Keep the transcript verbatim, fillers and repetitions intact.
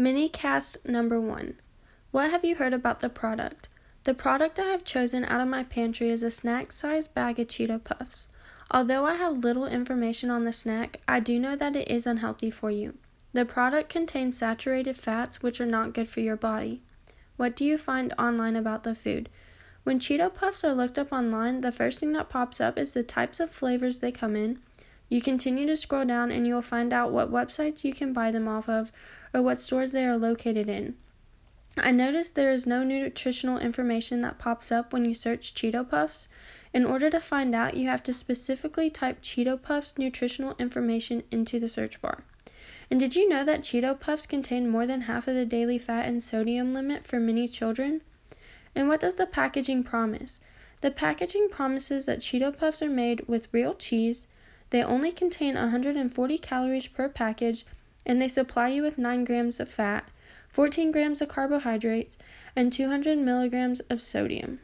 Mini cast number one. What have you heard about the product? The product I have chosen out of my pantry is a snack-sized bag of Cheeto Puffs. Although I have little information on the snack, I do know that it is unhealthy for you. The product contains saturated fats, which are not good for your body. What do you find online about the food? When Cheeto Puffs are looked up online, the first thing that pops up is the types of flavors they come in. You continue to scroll down and you'll find out what websites you can buy them off of or what stores they are located in. I noticed there is no nutritional information that pops up when you search Cheeto Puffs. In order to find out, you have to specifically type Cheeto Puffs nutritional information into the search bar. And did you know that Cheeto Puffs contain more than half of the daily fat and sodium limit for many children? And what does the packaging promise? The packaging promises that Cheeto Puffs are made with real cheese. They only contain one hundred forty calories per package, and they supply you with nine grams of fat, fourteen grams of carbohydrates, and two hundred milligrams of sodium.